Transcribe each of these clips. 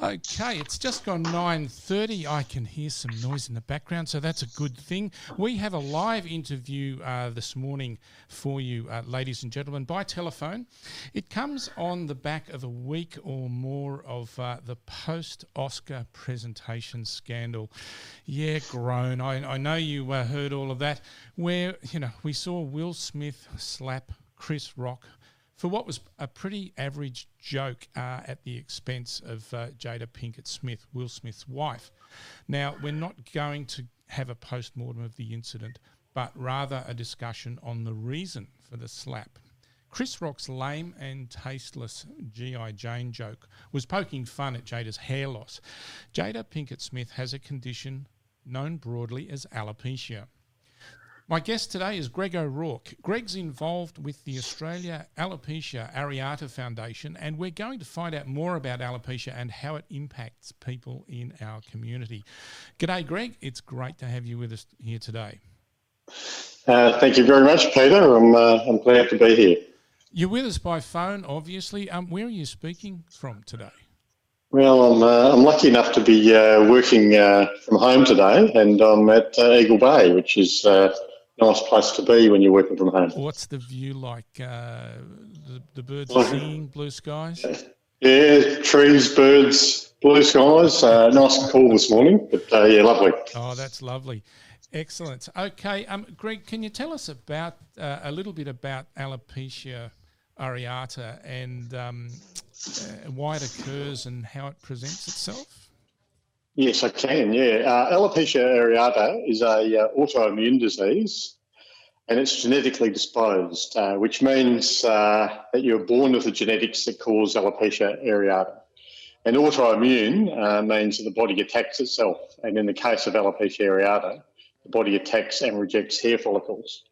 Okay, it's just gone 9:30. I can hear some noise in the background, so that's a good thing. We have a live interview this morning for you, ladies and gentlemen, by telephone. It comes on the back of a week or more of the post-Oscar presentation scandal. Yeah, groan. I know you heard all of that, where, you know, we saw Will Smith slap Chris Rock for what was a pretty average joke at the expense of Jada Pinkett Smith, Will Smith's wife. Now, we're not going to have a post-mortem of the incident, but rather a discussion on the reason for the slap. Chris Rock's lame and tasteless G.I. Jane joke was poking fun at Jada's hair loss. Jada Pinkett Smith has a condition known broadly as alopecia. My guest today is Greg O'Rourke. Greg's involved with the Australia Alopecia Areata Foundation, and we're going to find out more about alopecia and how it impacts people in our community. G'day, Greg. It's great to have you with us here today. Thank you very much, Peter. I'm glad to be here. You're with us by phone, obviously. Where are you speaking from today? Well, I'm lucky enough to be working from home today, and I'm at Eagle Bay, which is nice place to be when you're working from home. What's the view like? The birds are singing, blue skies? Yeah, trees, birds, blue skies. Nice and cool this morning, but yeah, lovely. Oh, that's lovely. Excellent. Okay, Greg, can you tell us about a little bit about alopecia areata and why it occurs and how it presents itself? Yes, I can, yeah. Alopecia areata is an autoimmune disease, and it's genetically disposed, which means that you're born with the genetics that cause alopecia areata. And autoimmune means that the body attacks itself, and in the case of alopecia areata, the body attacks and rejects hair follicles.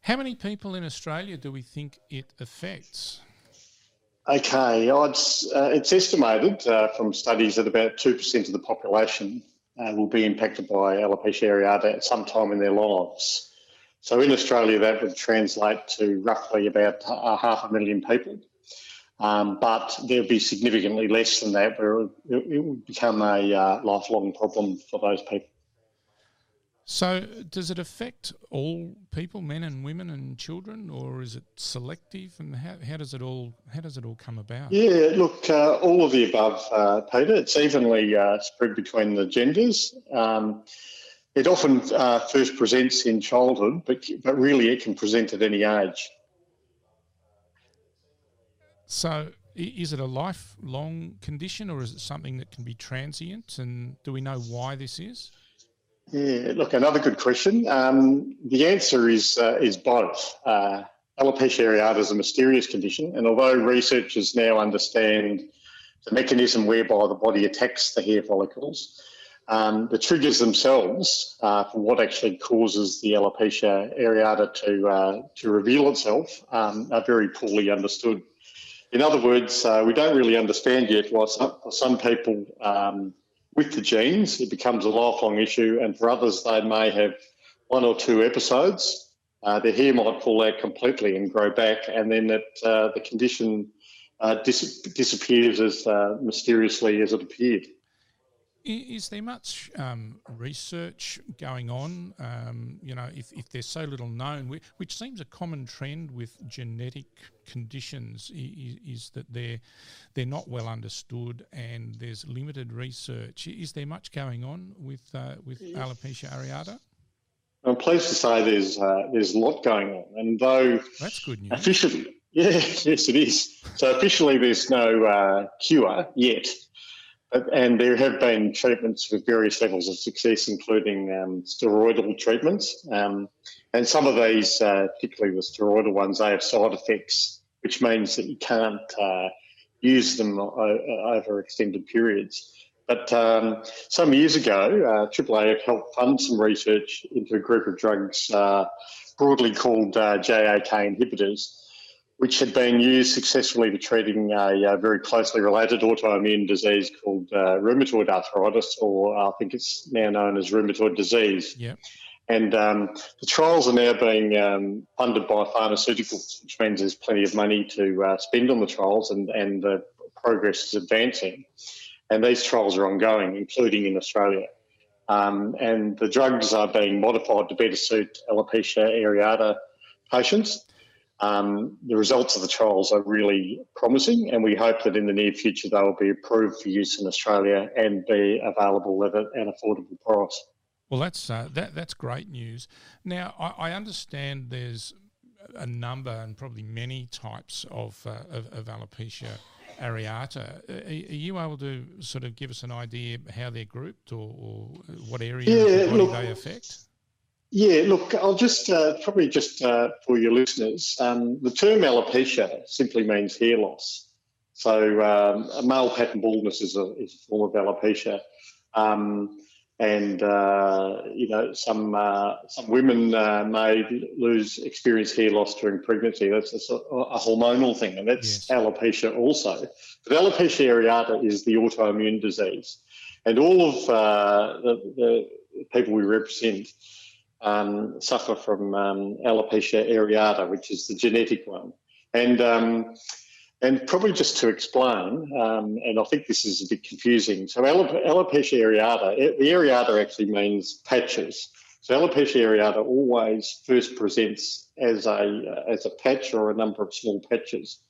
How many people in Australia do we think it affects? Okay, it's estimated from studies that about 2% of the population will be impacted by alopecia areata at some time in their lives. So in Australia, that would translate to roughly about 500,000 people. But there'll be significantly less than that, where it would become a lifelong problem for those people. So does it affect all people, men and women and children, or is it selective? And how does it all come about? Yeah, look, all of the above, Peter. It's evenly spread between the genders. It often first presents in childhood, but really it can present at any age. So is it a lifelong condition, or is it something that can be transient? And do we know why this is? Yeah, look, another good question. The answer is both. Alopecia areata is a mysterious condition, and although researchers now understand the mechanism whereby the body attacks the hair follicles, the triggers themselves for what actually causes the alopecia areata to reveal itself are very poorly understood. In other words, we don't really understand yet why some people with the genes, it becomes a lifelong issue, and for others, they may have one or two episodes. Their hair might fall out completely and grow back, and then the condition disappears as mysteriously as it appeared. Is there much research going on? You know, if there's so little known, which seems a common trend with genetic conditions, is that they're not well understood and there's limited research. Is there much going on with alopecia areata? I'm pleased to say there's a lot going on, and though that's good news. Officially, yes, it is. So officially, there's no cure yet. And there have been treatments with various levels of success, including steroidal treatments. And some of these, particularly the steroidal ones, they have side effects, which means that you can't use them over extended periods. But some years ago, AAAF helped fund some research into a group of drugs broadly called JAK inhibitors, which had been used successfully for treating a very closely related autoimmune disease called rheumatoid arthritis, or I think it's now known as rheumatoid disease. Yeah. And the trials are now being funded by pharmaceuticals, which means there's plenty of money to spend on the trials, and the progress is advancing, and these trials are ongoing, including in Australia. And the drugs are being modified to better suit alopecia areata patients. The results of the trials are really promising, and we hope that in the near future they will be approved for use in Australia and be available at an affordable price. Well, that's great news. Now, I understand there's a number and probably many types of alopecia areata. Are you able to sort of give us an idea how they're grouped or what areas of the body they affect? Yeah, look, I'll just for your listeners, the term alopecia simply means hair loss. So a male pattern baldness is a form of alopecia. Some women may experience hair loss during pregnancy. That's a hormonal thing, and that's alopecia also. But alopecia areata is the autoimmune disease, and all of the people we represent suffer from alopecia areata, which is the genetic one, and probably just to explain, and I think this is a bit confusing, so alopecia areata, the areata actually means patches. So alopecia areata always first presents as a patch or a number of small patches.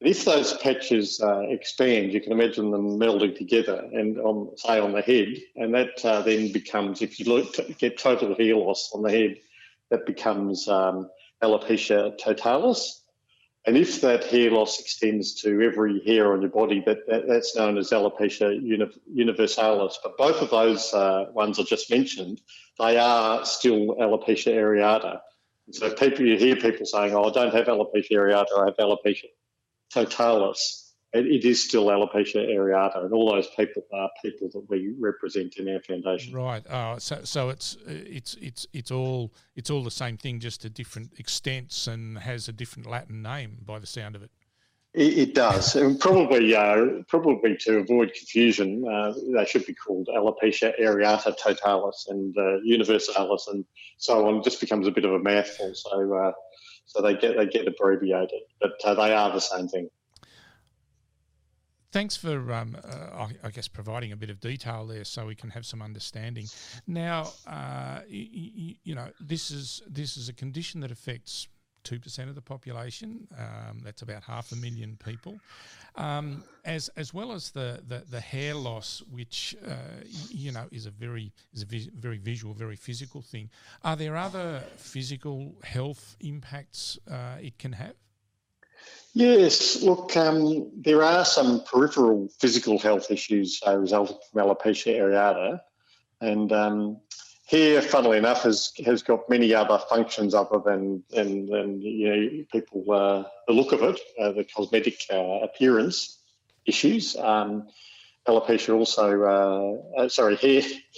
And if those patches expand, you can imagine them melding together and on the head, and that then becomes, if you get total hair loss on the head, that becomes alopecia totalis. And if that hair loss extends to every hair on your body, that's known as alopecia universalis. But both of those ones I just mentioned, they are still alopecia areata. And so you hear people saying, "Oh, I don't have alopecia areata, I have alopecia totalis." It is still alopecia areata, and all those people are people that we represent in our foundation. Right. So it's all the same thing, just to different extents, and has a different Latin name by the sound of it. It does, and probably to avoid confusion, they should be called alopecia areata totalis and universalis, and so on. It just becomes a bit of a mouthful, so they get abbreviated, but they are the same thing. Thanks for, I guess, providing a bit of detail there so we can have some understanding. Now, this is a condition that affects 2% of the population. That's about 500,000 people, as well as the hair loss, which is a very visual, very physical thing. Are there other physical health impacts it can have? Yes, look, there are some peripheral physical health issues resulting from alopecia areata, and hair, funnily enough, has got many other functions other than people the look of it, the cosmetic appearance issues. Alopecia also,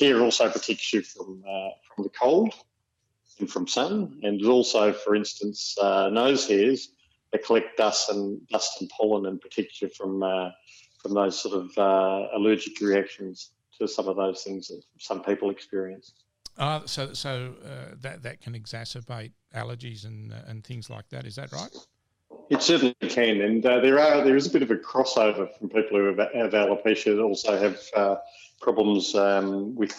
hair also protects you from the cold and from sun, and also, for instance, nose hairs. They collect dust and pollen and protect you from those sort of allergic reactions to some of those things that some people experience. That can exacerbate allergies and things like that. Is that right? It certainly can, and there is a bit of a crossover from people who have alopecia that also have problems with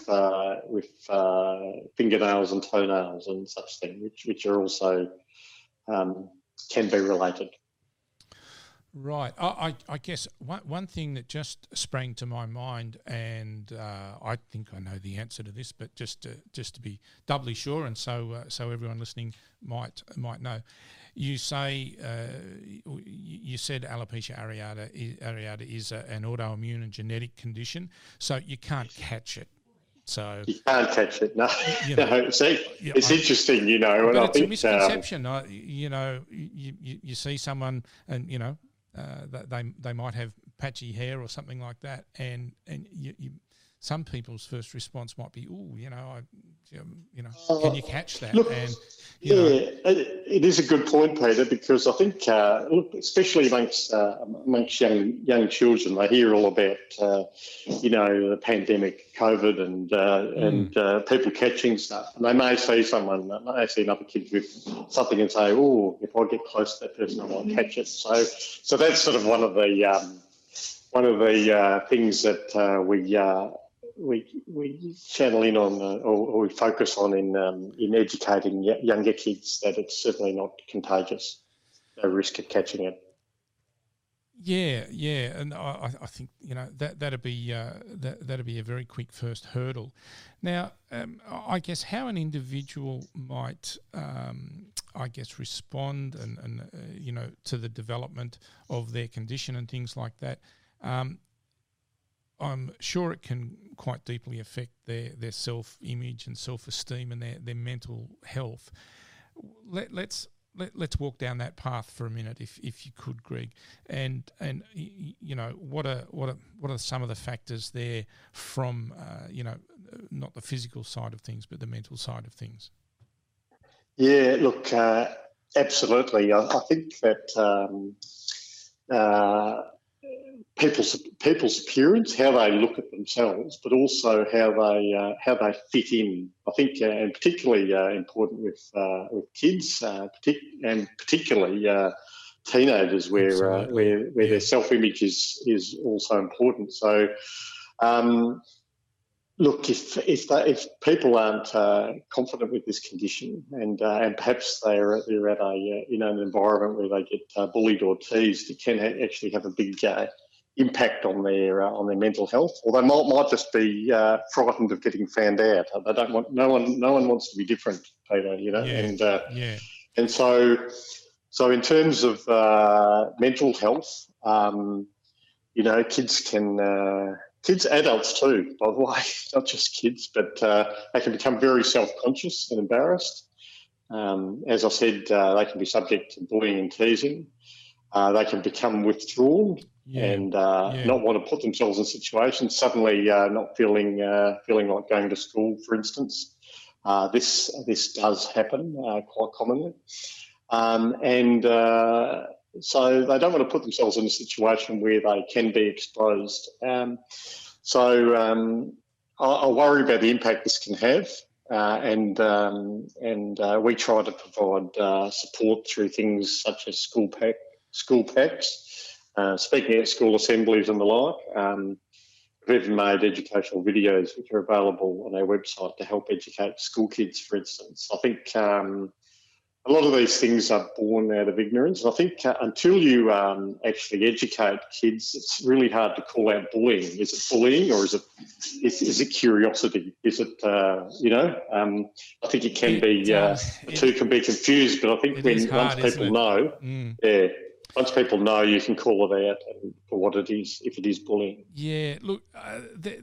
fingernails and toenails and such things, which are also can be related. Right. I guess one thing that just sprang to my mind, and I think I know the answer to this, but just to be doubly sure, and so everyone listening might know, you say you said alopecia areata is an autoimmune and genetic condition, so you can't catch it. So you can't catch it, no. It's interesting, But I think it's a misconception. You see someone, and they might have patchy hair or something like that, and some people's first response might be, can you catch that? Look, it is a good point, Peter, because I think especially amongst young children, they hear all about the pandemic, COVID, and people catching stuff, and they may see another kid with something and say, "Oh, if I get close to that person, I might catch it." So that's sort of one of the One of the things that we channel in on or we focus on in educating younger kids that it's certainly not contagious, no risk of catching it. Yeah, yeah, and I think that'd be a very quick first hurdle. Now, I guess how an individual might respond and to the development of their condition and things like that. I'm sure it can quite deeply affect their self-image and self-esteem and their mental health. Let's walk down that path for a minute, if you could, Greg. And what are some of the factors there from not the physical side of things but the mental side of things? Yeah, look, absolutely. I think that people's appearance, how they look at themselves, but also how they fit in. I think, and particularly important with kids, particularly teenagers, where their self-image is also important. So, look, if people aren't confident with this condition, and perhaps they're at an environment where they get bullied or teased, it can actually have a big impact on their mental health. Or they might just be frightened of getting found out. They don't want no one wants to be different, Peter. And so in terms of mental health, kids can. Kids, adults too, by the way, not just kids, but they can become very self-conscious and embarrassed. As I said, they can be subject to bullying and teasing. They can become withdrawn and not want to put themselves in situations, suddenly not feeling like going to school, for instance. This does happen quite commonly. So they don't want to put themselves in a situation where they can be exposed. I worry about the impact this can have, and we try to provide support through things such as school packs, speaking at school assemblies and the like. We've even made educational videos which are available on our website to help educate school kids, for instance. I think. A lot of these things are born out of ignorance. I think until you actually educate kids, it's really hard to call out bullying. Is it bullying or is it curiosity? Is it I think it can be. The two can be confused, but I think once people know, you can call it out for what it is, if it is bullying. Yeah, look,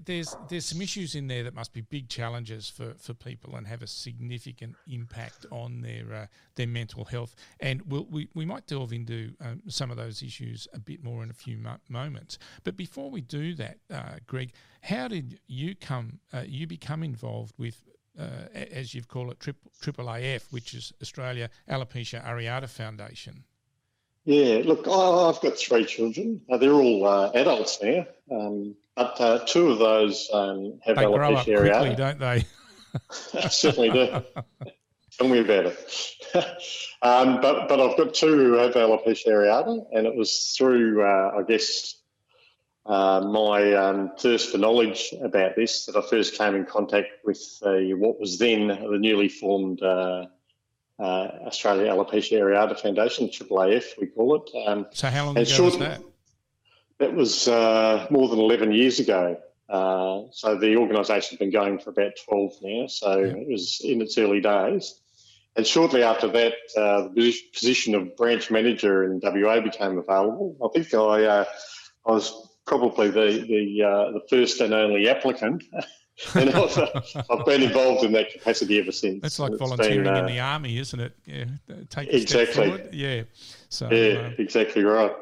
there's some issues in there that must be big challenges for people and have a significant impact on their mental health. And we might delve into some of those issues a bit more in a few moments. But before we do that, Greg, how did you become involved with, as you call it, AAAF, which is Australia Alopecia Areata Foundation? Yeah, look, I've got three children. They're all adults now, but two of those have alopecia areata. They grow up quickly, don't they? They certainly do. Tell me about it. But I've got two who have alopecia areata, and it was through, my thirst for knowledge about this that I first came in contact with what was then the newly formed Australia Alopecia Areata Foundation, AAAF, we call it. So how long ago was that? That was more than 11 years ago. So the organisation has been going for about 12 now, It was in its early days. And shortly after that, the position of branch manager in WA became available. I think I was probably the first and only applicant. And I've been involved in that capacity ever since. That's like volunteering in the army, isn't it? Yeah, take a step forward. Yeah. So, yeah, exactly right.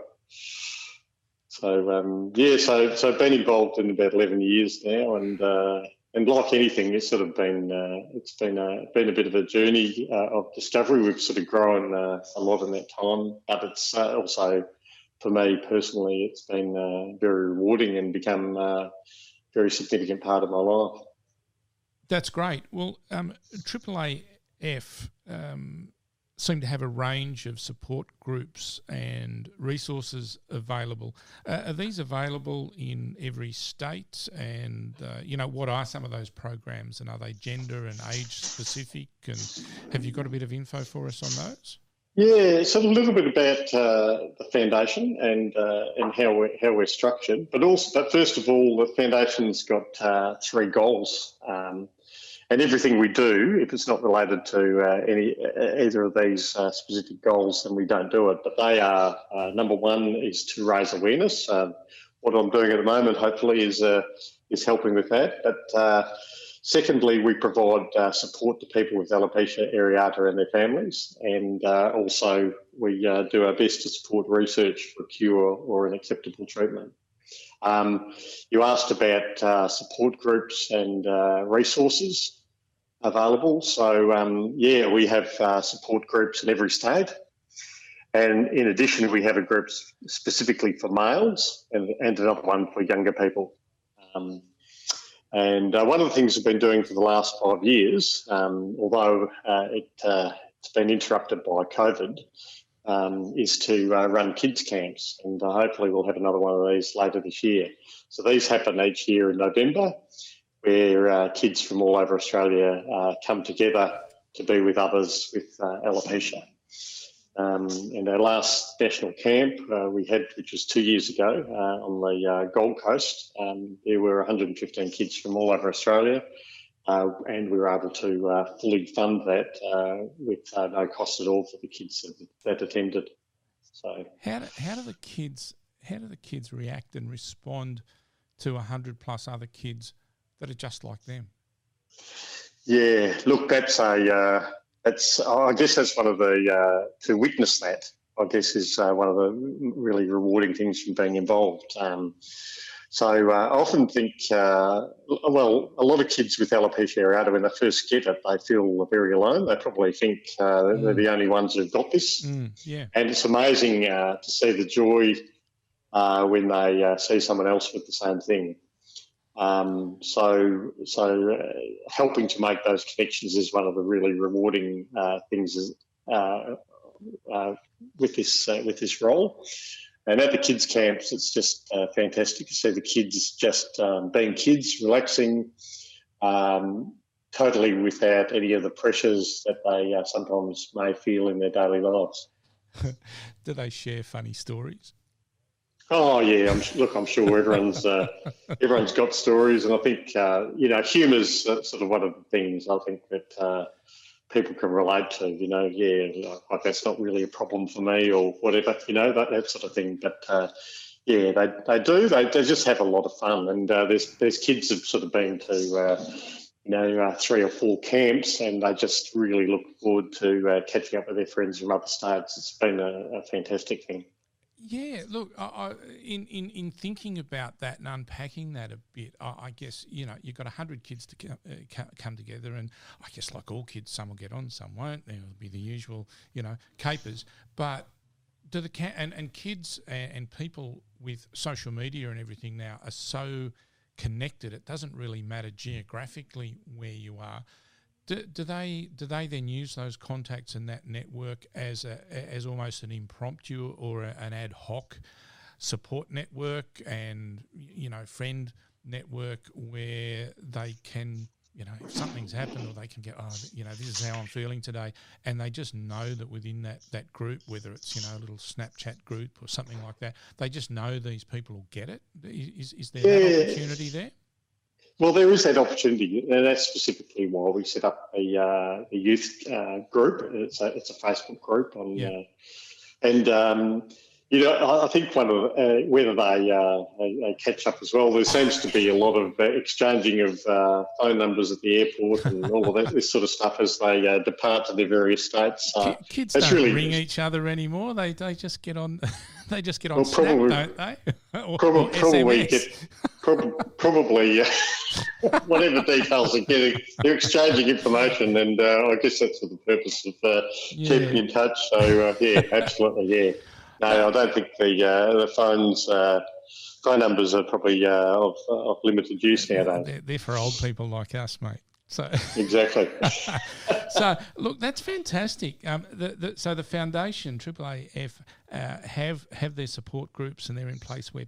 So so I've been involved in about 11 years now, and like anything, it's sort of been a bit of a journey of discovery. We've sort of grown a lot in that time, but it's also for me personally, it's been very rewarding and become. Very significant part of my life. That's great. Well, AAAF seem to have a range of support groups and resources available. Are these available in every state? And, you know, what are some of those programs, and are they gender and age specific? And have you got a bit of info for us on those? Yeah, so a little bit about the foundation and how we're structured, but first of all, the foundation's got three goals, and everything we do, if it's not related to either of these specific goals, then we don't do it. But they are number one is to raise awareness. What I'm doing at the moment, hopefully, is helping with that. But secondly, we provide support to people with alopecia areata and their families, and also we do our best to support research for a cure or an acceptable treatment. You asked about support groups and resources available. So, yeah, we have support groups in every state. And in addition, we have a group specifically for males and another one for younger people. And one of the things we've been doing for the last 5 years, although it's been interrupted by COVID, is to run kids camps, and hopefully we'll have another one of these later this year. So these happen each year in November, where kids from all over Australia come together to be with others with alopecia. And our last national camp we had, which was 2 years ago, on the Gold Coast, there were 115 kids from all over Australia, and we were able to fully fund that with no cost at all for the kids that attended. So, how do the kids react and respond to 100 plus other kids that are just like them? Yeah, look, that's a. I guess that's one of the, to witness that, I guess, is one of the really rewarding things from being involved. So I often think, well, a lot of kids with alopecia areata, when they first get it, they feel very alone. They probably think they're the only ones who've got this. Yeah. And it's amazing to see the joy when they see someone else with the same thing. So helping to make those connections is one of the really rewarding things with this role. And at the kids' camps, it's just fantastic to see the kids just being kids, relaxing, totally without any of the pressures that they sometimes may feel in their daily lives. Do they share funny stories? Oh yeah, I'm sure everyone's everyone's got stories, and I think you know, humour's sort of one of the things I think that people can relate to. You know, yeah, like that's not really a problem for me or whatever. You know, that sort of thing. But yeah, they do. They just have a lot of fun, and there's kids who've sort of been to you know 3 or 4 camps, and they just really look forward to catching up with their friends from other states. It's been a fantastic thing. Yeah, look, in thinking about that and unpacking that a bit, I guess, you know, you've got 100 kids to come together, and I guess like all kids, some will get on, some won't. There'll be the usual, you know, capers. But do the and kids and people with social media and everything now are so connected, it doesn't really matter geographically where you are. Do they then use those contacts and that network as almost an impromptu or an ad hoc support network and, you know, friend network where they can, you know, if something's happened, or they can get, oh, you know, this is how I'm feeling today, and they just know that within that group, whether it's, you know, a little Snapchat group or something like that, they just know these people will get it. Is there that opportunity there? Well, there is that opportunity, and that's specifically why we set up a youth group. It's a Facebook group, on, yeah. You know, I think one of whether they catch up as well. There seems to be a lot of exchanging of phone numbers at the airport and all of that this sort of stuff as they depart to their various states. Kids don't really ring each other anymore. They just get on. They just get on. Well, Snap, probably, don't they? Probably whatever details they're getting, they're exchanging information, and I guess that's for the purpose of keeping in touch. So yeah, absolutely, yeah. No, I don't think the phones, phone numbers are probably of limited use nowadays. They're for old people like us, mate. So exactly. So look, that's fantastic. So the foundation, AAAF, have their support groups, and they're in place where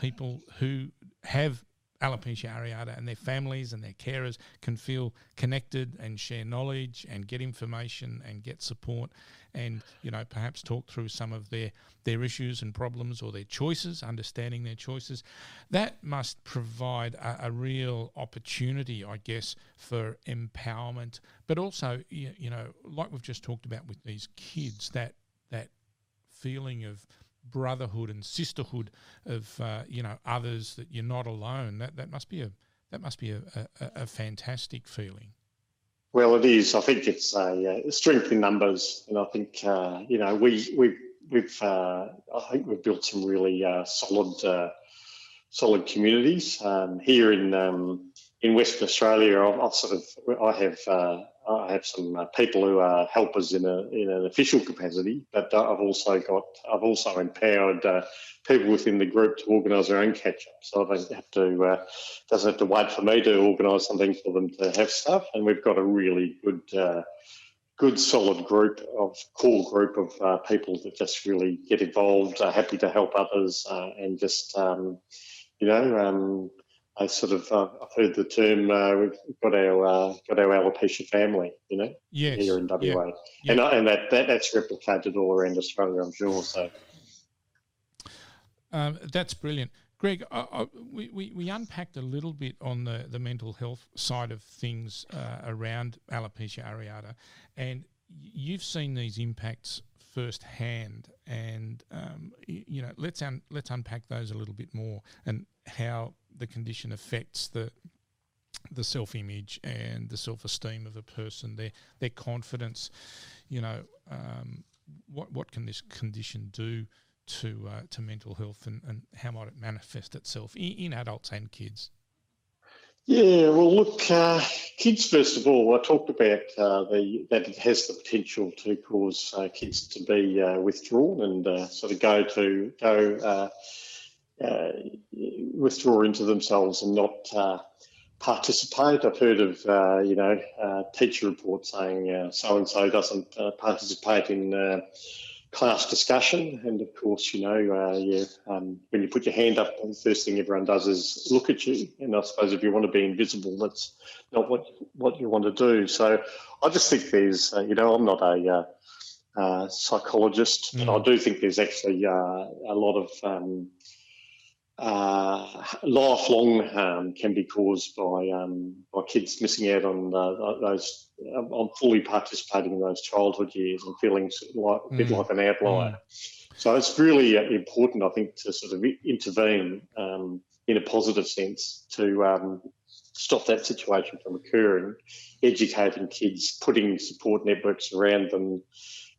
people who have alopecia areata and their families and their carers can feel connected and share knowledge and get information and get support, and perhaps talk through some of their issues and problems or their choices, understanding their choices. That must provide a real opportunity, I guess, for empowerment, but also like we've just talked about with these kids, that feeling of brotherhood and sisterhood of others, that you're not alone. That must be a fantastic feeling. Well, it is. I think it's a strength in numbers, and I think we've built some really solid communities here in Western Australia. I have some people who are helpers in an official capacity, but I've also empowered people within the group to organise their own catch-up. So I don't have to doesn't have to wait for me to organise something for them to have stuff. And we've got a really good solid core group of people that just really get involved, are happy to help others, and just I've heard the term. We've got our alopecia family, yes, here in WA, yeah. and that's replicated all around Australia, I'm sure. So that's brilliant, Greg. We unpacked a little bit on the mental health side of things around alopecia areata, and you've seen these impacts firsthand, and let's unpack those a little bit more and how the condition affects the self-image and the self-esteem of a person, their confidence. What can this condition do to mental health, and how might it manifest itself in adults and kids? Yeah, well, look, kids, first of all, I talked about that it has the potential to cause kids to be withdrawn and sort of withdraw into themselves and not participate. I've heard of teacher reports saying so and so doesn't participate in class discussion, and of course when you put your hand up, the first thing everyone does is look at you, and I suppose if you want to be invisible, that's not what you want to do. So I just think there's I'm not a psychologist, but I do think there's actually a lot of lifelong harm can be caused by kids missing out on those, on fully participating in those childhood years and feeling like a bit like an outlier. So it's really important, I think, to sort of intervene in a positive sense to stop that situation from occurring, educating kids, putting support networks around them,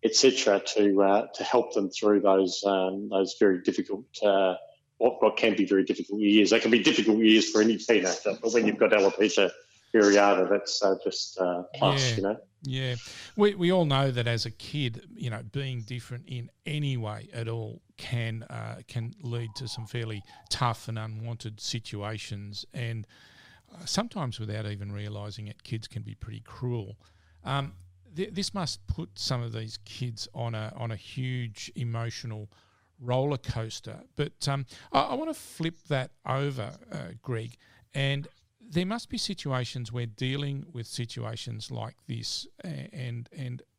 etc., to help them through those very difficult what can be very difficult years. They can be difficult years for any teenager, but when you've got alopecia areata, that's just plus, Yeah, we all know that as a kid, being different in any way at all can lead to some fairly tough and unwanted situations, and sometimes without even realising it, kids can be pretty cruel. This must put some of these kids on a huge emotional roller coaster. But I want to flip that over, Greg, and there must be situations where dealing with situations like this, and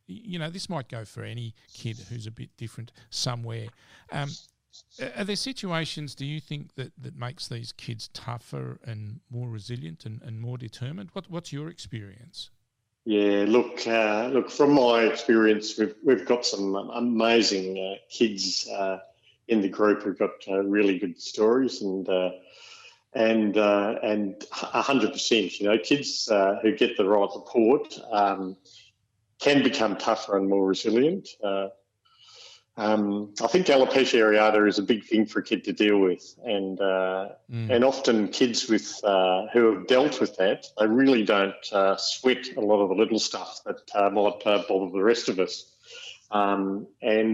this might go for any kid who's a bit different somewhere. Are there situations, do you think, that makes these kids tougher and more resilient and more determined? What's your experience? Yeah, look. From my experience, we've got some amazing kids in the group who've got really good stories, and 100%. Kids who get the right support can become tougher and more resilient. I think alopecia areata is a big thing for a kid to deal with, and often kids who have dealt with that, they really don't sweat a lot of the little stuff that might bother the rest of us. And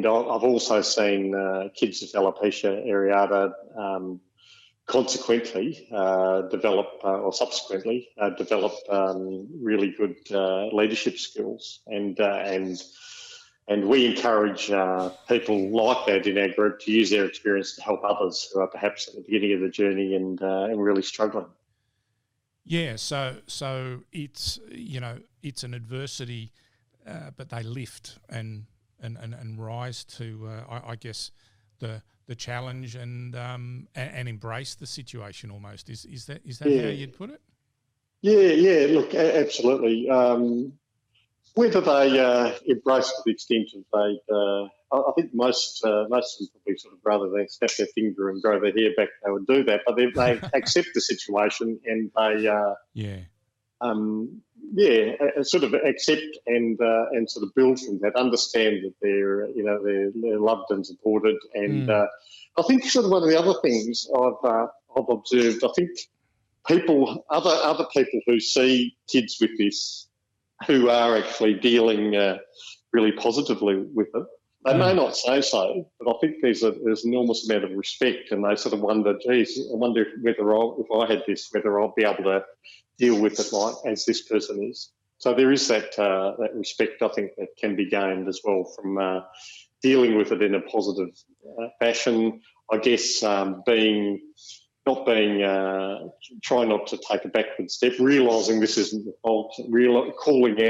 I've also seen kids with alopecia areata consequently develop or subsequently develop really good leadership skills. And we encourage people like that in our group to use their experience to help others who are perhaps at the beginning of the journey and really struggling. Yeah, so it's, you know, it's an adversity, but they lift and rise to I guess the challenge and embrace the situation almost. Is that how you'd put it? Yeah. Look, absolutely. Whether they embrace to the extent of they, I think most of them probably sort of rather than snap their finger and grow their hair back, they would do that. But they accept the situation and they, sort of accept and sort of build from that. Understand that they're loved and supported. And I think sort of one of the other things I've observed, I think people, other people who see kids with this, who are actually dealing really positively with it. They may not say so, but I think there's an enormous amount of respect, and they sort of wonder, geez, I wonder if I had this, whether I'll be able to deal with it like as this person is. So there is that respect, I think, that can be gained as well from dealing with it in a positive fashion. I guess try not to take a backward step, realising this isn't the fault, calling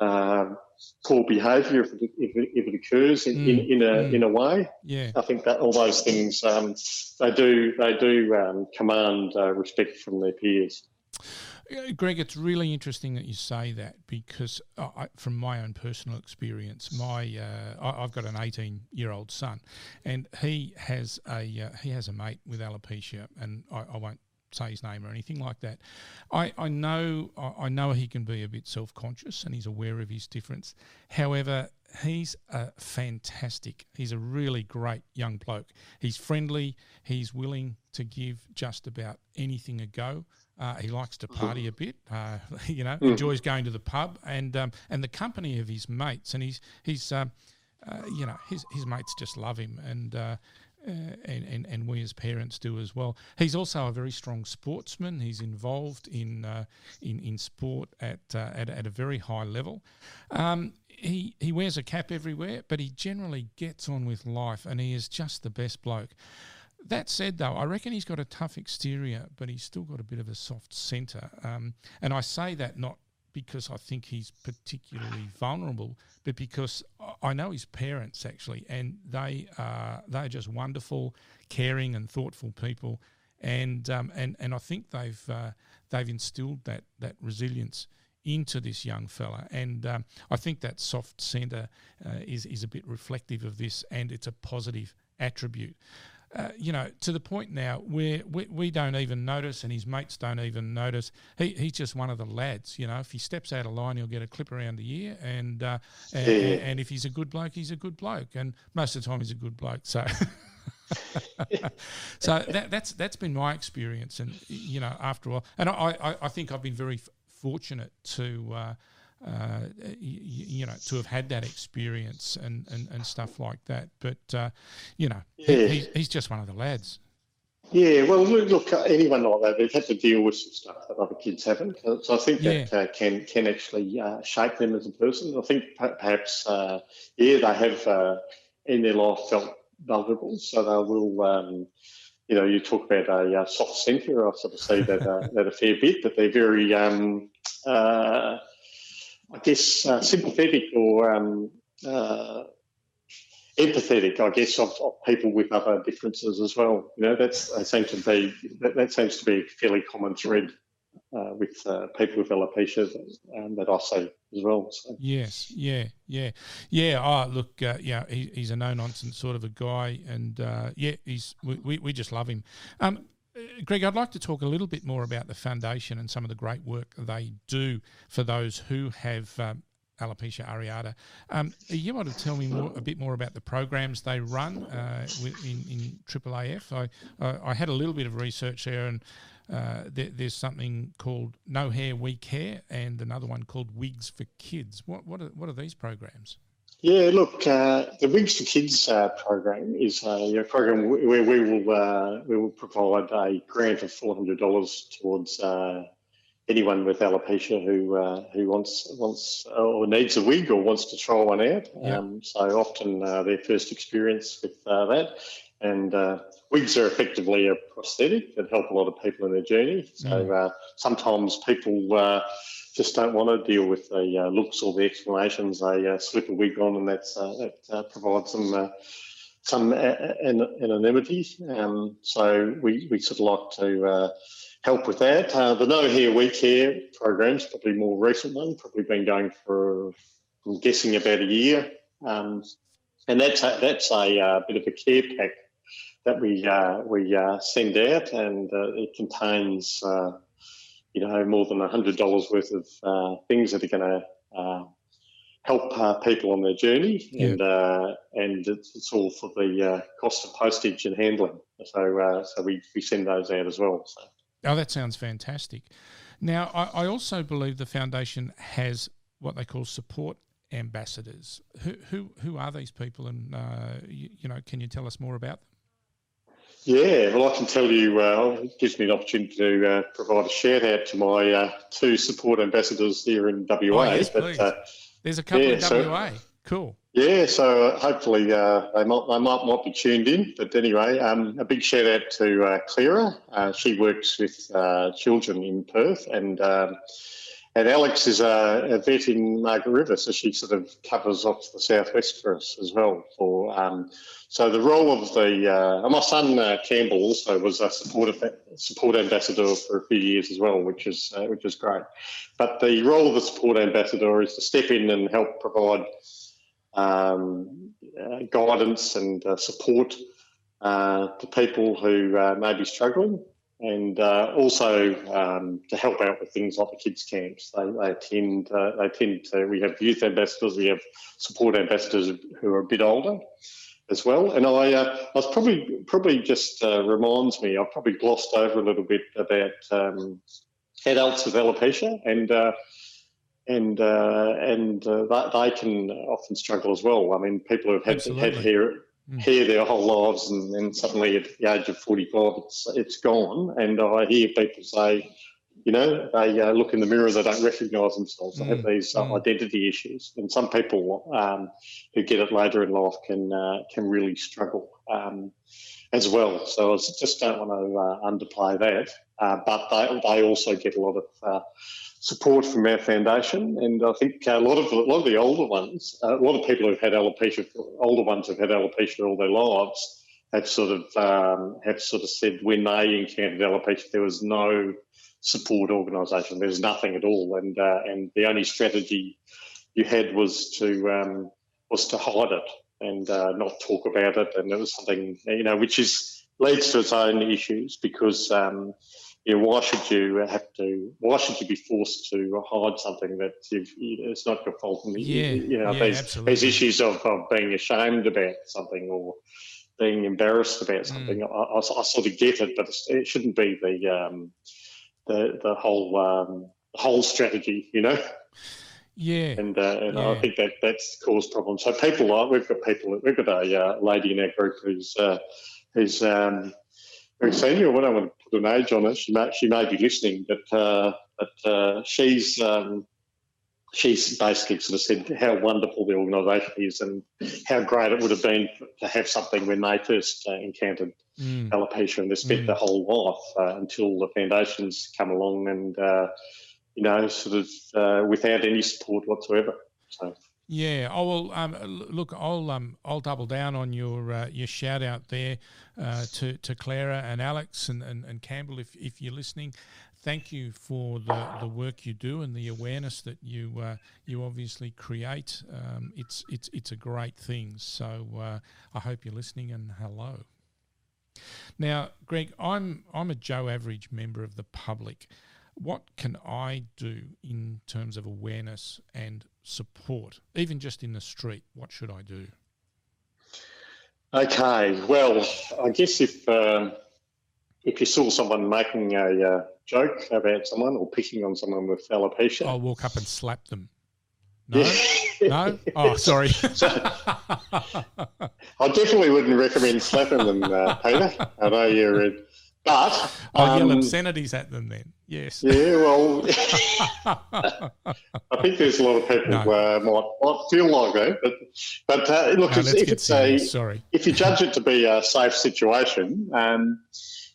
out poor behaviour if it occurs in a way. Yeah. I think that all those things they do command respect from their peers. Greg, it's really interesting that you say that because from my own personal experience, I've got an 18-year-old son, and he has a mate with alopecia, and I won't say his name or anything like that. I know he can be a bit self-conscious, and he's aware of his difference. However, he's a really great young bloke. He's friendly. He's willing to give just about anything a go. He likes to party a bit, enjoys going to the pub and the company of his mates. And his mates just love him, and we as parents do as well. He's also a very strong sportsman. He's involved in sport at a very high level. He wears a cap everywhere, but he generally gets on with life, and he is just the best bloke. That said, though, I reckon he's got a tough exterior, but he's still got a bit of a soft centre. And I say that not because I think he's particularly vulnerable, but because I know his parents, actually, and they're just wonderful, caring and thoughtful people. And I think they've instilled that resilience into this young fella, and I think that soft centre is a bit reflective of this, and it's a positive attribute. To the point now where we don't even notice, and his mates don't even notice. He's just one of the lads. You know, if he steps out of line, he'll get a clip around the ear, and if he's a good bloke, he's a good bloke, and most of the time he's a good bloke. So, that's been my experience, and after a while, and I think I've been very fortunate to. To have had that experience and stuff like that. But, he's just one of the lads. Yeah, well, look, anyone like that, they've had to deal with some stuff that other kids haven't. So I think that can actually shape them as a person. I think perhaps, they have in their life felt vulnerable, so they will... you talk about a soft centre. I sort of see that a fair bit, that they're very... sympathetic or empathetic, I guess, of people with other differences as well. That seems to be a fairly common thread with people with alopecia that I see as well. So. Yes, yeah. Oh, look, he's a no-nonsense sort of a guy, and we just love him. Greg, I'd like to talk a little bit more about the foundation and some of the great work they do for those who have alopecia areata. You want to tell me a bit more about the programs they run in AAAF? I had a little bit of research there, and there's something called No Hair, We Care, and another one called Wigs for Kids. What are these programs? Yeah, look, the Wigs for Kids program is a program where we will provide a grant of $400 towards anyone with alopecia who wants or needs a wig or wants to try one out. Yeah. So often their first experience with that, and wigs are effectively a prosthetic that help a lot of people in their journey. So sometimes people just don't want to deal with the looks or the explanations. They slip a wig on, and that provides them some anonymity. So we sort of like to help with that. The No Hair, We Care program's probably more recent one, probably been going for, I'm guessing, about a year. And that's a bit of a care pack that we send out, and it contains more than $100 worth of things that are going to help people on their journey, and it's all for the cost of postage and handling. So so we send those out as well. So. Oh, that sounds fantastic. Now, I also believe the foundation has what they call support ambassadors. Who are these people, and can you tell us more about them? Yeah, well, I can tell you, it gives me an opportunity to provide a shout-out to my two support ambassadors here in WA. Oh, yes, please. There's a couple in WA. Cool. Yeah, so hopefully they might be tuned in. But anyway, a big shout-out to Clara. She works with children in Perth, and Alex is a vet in Margaret River, so she sort of covers off the southwest for us as well. So the role of the my son Campbell also was a support ambassador for a few years as well, which is great. But the role of the support ambassador is to step in and help provide guidance and support to people who may be struggling. And also to help out with things like the kids' camps. They tend to, we have youth ambassadors, we have support ambassadors who are a bit older as well. And I was probably just reminds me, I probably glossed over a little bit about adults with alopecia, and they can often struggle as well. I mean, people who've had hair their whole lives, and suddenly at the age of 45 it's gone, and I hear people say, they look in the mirror, they don't recognise themselves, they have these identity issues, and some people who get it later in life can really struggle as well. So I just don't want to underplay that, but they also get a lot of support from our foundation, and I think a lot of the older ones, a lot of people who've had alopecia, older ones who've had alopecia all their lives, have sort of said when they encountered alopecia, there was no support organisation, there's nothing at all, and the only strategy you had was to hide it and not talk about it, and it was something which leads to its own issues because. Why should you be forced to hide something that it's not your fault? And there's issues of being ashamed about something or being embarrassed about something. I sort of get it, but it shouldn't be the whole strategy, Yeah. And I think that's caused problems. So we've got a lady in our group who's very senior. I don't want to put an age on her. She may be listening, but she's basically sort of said how wonderful the organisation is and how great it would have been to have something when they first encountered alopecia, and they spent their whole life until the foundations come along and without any support whatsoever. So. Yeah. Oh well. Look, I'll double down on your shout out there to Clara and Alex and Campbell. If you're listening, thank you for the work you do and the awareness that you obviously create. It's a great thing. So I hope you're listening, and hello. Now, Greg, I'm a Joe Average member of the public. What can I do in terms of awareness and support, even just in the street? What should I do? Okay, well, I guess if you saw someone making a joke about someone or picking on someone with alopecia, I'll walk up and slap them. No? Yeah. No? Oh, sorry. So, I definitely wouldn't recommend slapping them, Peter. I know you're a... But... I'll yell obscenities at them then, yes. Yeah, well... I think there's a lot of people might feel like that. But look, no, if you judge it to be a safe situation,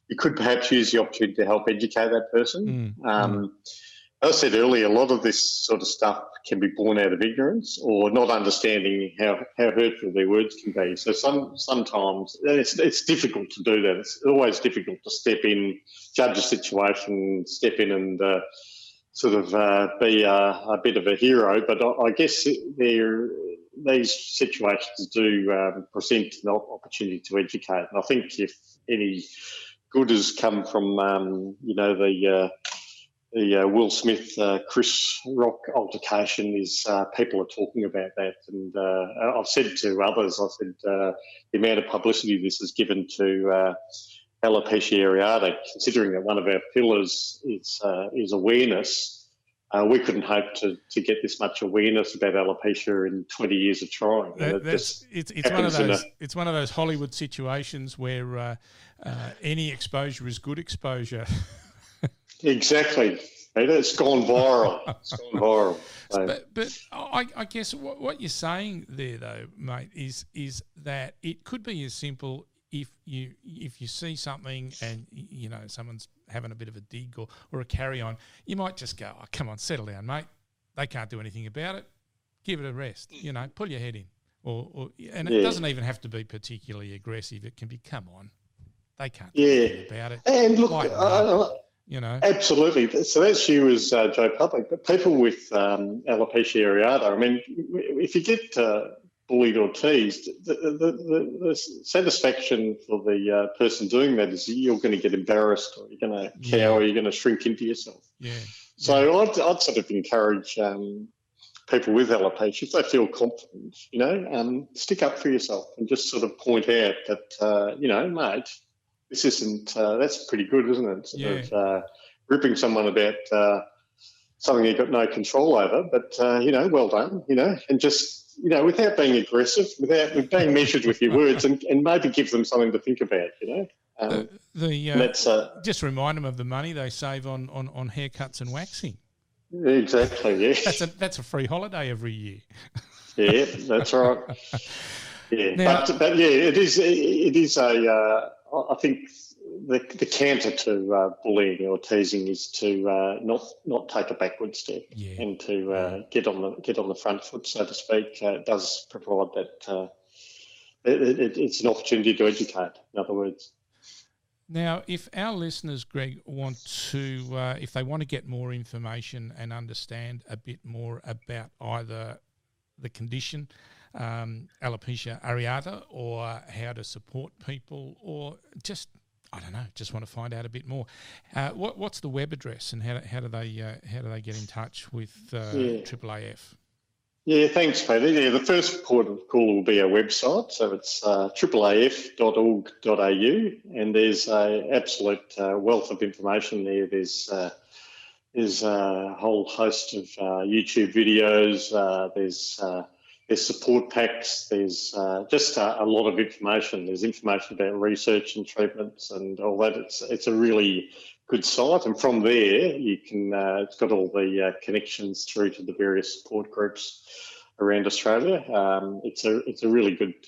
you could perhaps use the opportunity to help educate that person. As I said earlier, a lot of this sort of stuff can be born out of ignorance or not understanding how hurtful their words can be. So sometimes it's difficult to do that. It's always difficult to step in, judge a situation, step in and be a bit of a hero. But I guess these situations do present an opportunity to educate. And I think if any good has come from, the Will Smith, Chris Rock altercation is people are talking about that. And I've said to others, the amount of publicity this has given to alopecia areata, considering that one of our pillars is awareness, we couldn't hope to get this much awareness about alopecia in 20 years of trying. It's one of those Hollywood situations where any exposure is good exposure. Exactly. It's gone viral. So. But I guess what you're saying there, though, mate, is that it could be as simple if you see something and, you know, someone's having a bit of a dig or a carry-on, you might just go, oh, come on, settle down, mate. They can't do anything about it. Give it a rest, you know, pull your head in. It doesn't even have to be particularly aggressive. It can be, come on, they can't do anything about it. And look, you know. Absolutely. So that's you as Joe Public. But people with alopecia areata, I mean, if you get bullied or teased, the satisfaction for the person doing that is you're going to get embarrassed or you're going to cower, you're going to shrink into yourself. Yeah. So I'd sort of encourage people with alopecia, if they feel confident, you know, stick up for yourself and just sort of point out that, you know, mate, this isn't that's pretty good, isn't it? Ripping someone about something you've got no control over, but, you know, well done, you know, and just, you know, without being aggressive, without being measured with your words and maybe give them something to think about, you know. Just remind them of the money they save on haircuts and waxing. Exactly, yeah. That's a free holiday every year. Yeah, that's right. Yeah, now, but yeah, it is a... I think the counter to bullying or teasing is to not take a backward step and to get on the front foot, so to speak. It does provide that it's an opportunity to educate, in other words. Now, if our listeners, Greg, want to get more information and understand a bit more about either the condition, alopecia areata, or how to support people, or just, I don't know, just want to find out a bit more. What's the web address, and how do they get in touch with AAAF? Yeah, thanks, Peter. Yeah, the first port of call will be our website, so it's AAAF.org.au, and there's an absolute wealth of information there. There's a whole host of YouTube videos. There's support packs, there's just a lot of information. There's information about research and treatments and all that. It's a really good site. And from there, you can it's got all the connections through to the various support groups around Australia. It's a really good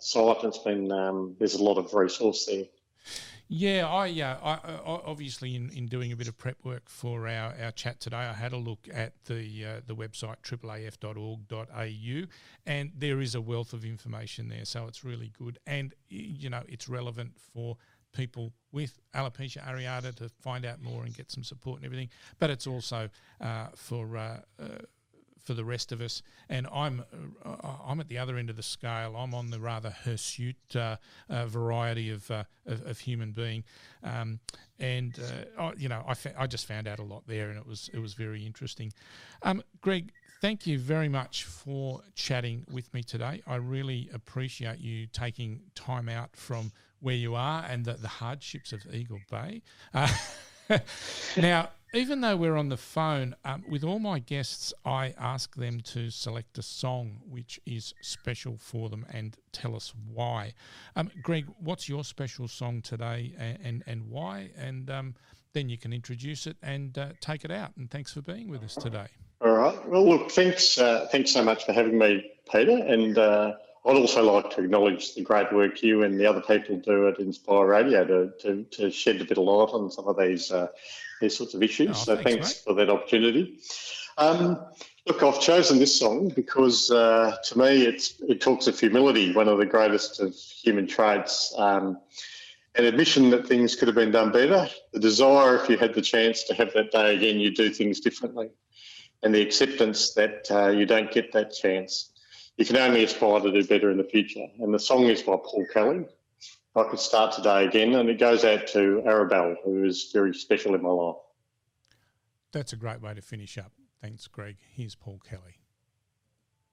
site. It's been there's a lot of resource there. Yeah, I obviously in doing a bit of prep work for our chat today, I had a look at the website AAAF.org.au, and there is a wealth of information there, so it's really good. And, you know, it's relevant for people with alopecia areata to find out more and get some support and everything, but it's also for the rest of us, and I'm at the other end of the scale. I'm on the rather hirsute variety of human being, I just found out a lot there, and it was very interesting. Greg, thank you very much for chatting with me today. I really appreciate you taking time out from where you are and the hardships of Eagle Bay. Now, even though we're on the phone, with all my guests, I ask them to select a song which is special for them and tell us why. Greg, what's your special song today and why? And then you can introduce it and take it out. And thanks for being with us today. All right. Well, look, thanks so much for having me, Peter. And I'd also like to acknowledge the great work you and the other people do at Inspire Radio to shed a bit of light on some of these sorts of issues. Thanks for that opportunity. Look, I've chosen this song because to me it talks of humility, one of the greatest of human traits, an admission that things could have been done better, the desire if you had the chance to have that day again you'd do things differently, and the acceptance that you don't get that chance. You can only aspire to do better in the future. And the song is by Paul Kelly, I Could Start Today Again, and it goes out to Arabelle, who is very special in my life. That's a great way to finish up. Thanks, Greg. Here's Paul Kelly.